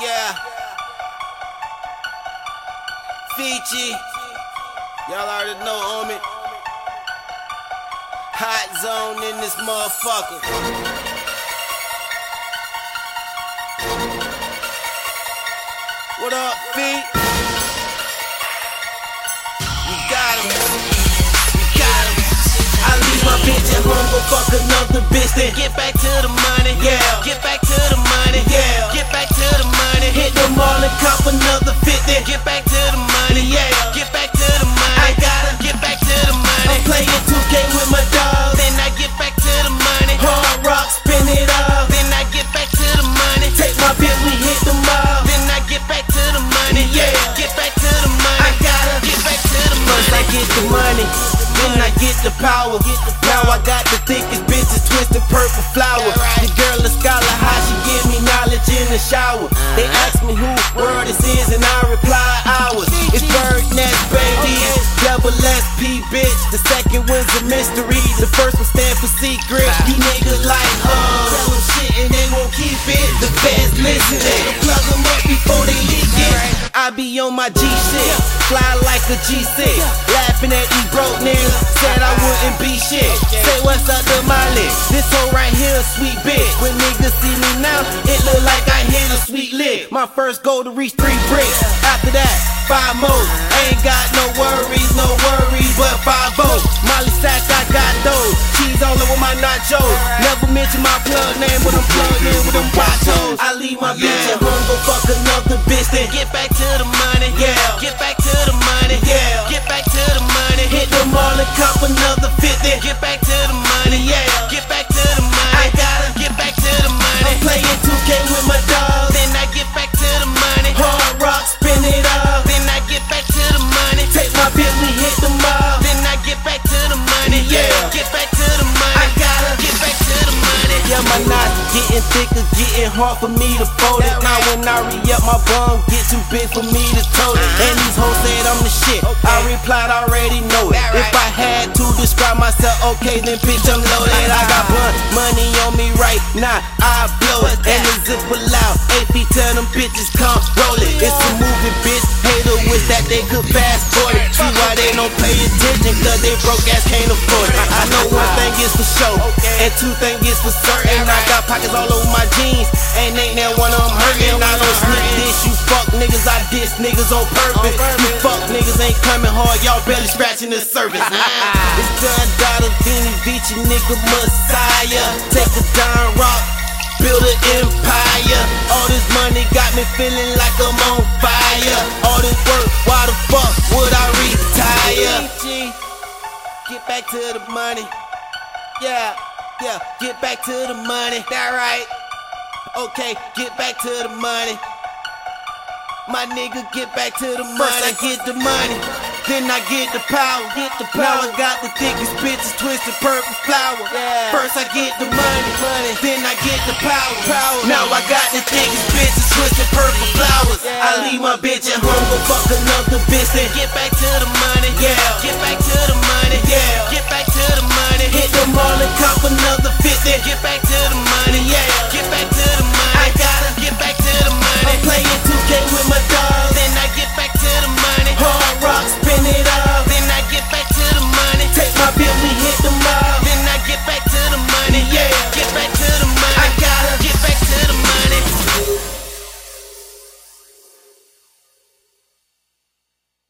Yeah. Fiji. Y'all already know, homie. Hot zone in this motherfucker. What up, Fiji? We got him. We got him. I leave my bitch at home, go fuck another bitch, then get back to the money. Yeah. Get back to the money. Yeah. Get back to the money. Hit them all and cop another 50. Get back to the money. Yeah. Get back to the money. I gotta get back to the money. I'm playing 2K with my dog. Then I get back to the money. Hard rock, spin it up. Then I get back to the money. Take my bitch, we hit them all. Then I get back to the money. Yeah. Get back to the money. I gotta get back to the money. First I get the money. Then I get the power. Now I got the thickest bitches twisting purple flower. The girl is scholar, how she give me knowledge in the shower. They ask me whose world this is and I reply ours. It's bird nest, baby. Double SP, bitch. The second one's a mystery. The first one stand for secret. You niggas like, tell them shit and they won't keep it. The fans listening. Plug them up before they leak it. I be on my G shit, fly like a G6, laughing at these broke niggas, said I wouldn't be shit, say what's up to my list, this hoe right here sweet bitch, when niggas see me now, it look like I hit a sweet lick, my first goal to reach 3 bricks, after that, 5 more, ain't got no worries, but 5-0, Molly Sack, I got those, cheese all over my nachos, never mention my plug name, but I'm plugged in with them watchos, I leave my bitch at home, go fuck another bitch, then get back to the money, yeah. Get back to the money, yeah. Get back to the money. Hit them all and cop another 50. Get back to the money, yeah. Get back to the money. I gotta get back to the money. I'm playing 2K with my dog. Then I get back to the money. Hard rock, spin it up. Then I get back to the money. Take my bill, we hit them all. Then I get back to the money, yeah. Get back to the money. I gotta get back to the money. Yeah, my knots getting thicker, getting hard for me to fold it. Now when I re-up my bum, get too big for me to tote it. And these hoes said I'm the shit, I replied, I already know it. If I had to describe myself, okay, then bitch, I'm loaded. I got blunt money on me right now, I blow it. And the zipper loud, AP tell them bitches come roll it. It's a movie, bitch, hater wish that they could fast forward it. See why they don't pay attention, cause they broke ass can't afford it. I know one thing is for sure, and two things is for certain. I got pockets all over my jeans, and ain't that one of them hurtin'. I don't sneak this, you fuck niggas, I diss niggas on purpose. You fuck niggas ain't coming hard, y'all barely scratching the surface. It's done, daughter, Vinny Beach, you nigga Messiah. Take a Don Rock, build an empire. All this money got me feeling like I'm on fire. All this work, why the fuck would I retire? Get back to the money. Yeah, get back to the money. That right. Okay, get back to the money. My nigga, get back to the money. First I get the money, then I get the power. Now I got the thickest bitches twisted purple flower. First I get the money, then I get the power. Now I got the thickest bitches twisted purple flowers. I leave my bitch at home, go fuck another bitch, then get back to the money. Yeah, get back to the money. Yeah, get back to the money. Hit them all and cop another 50. Get back to the money.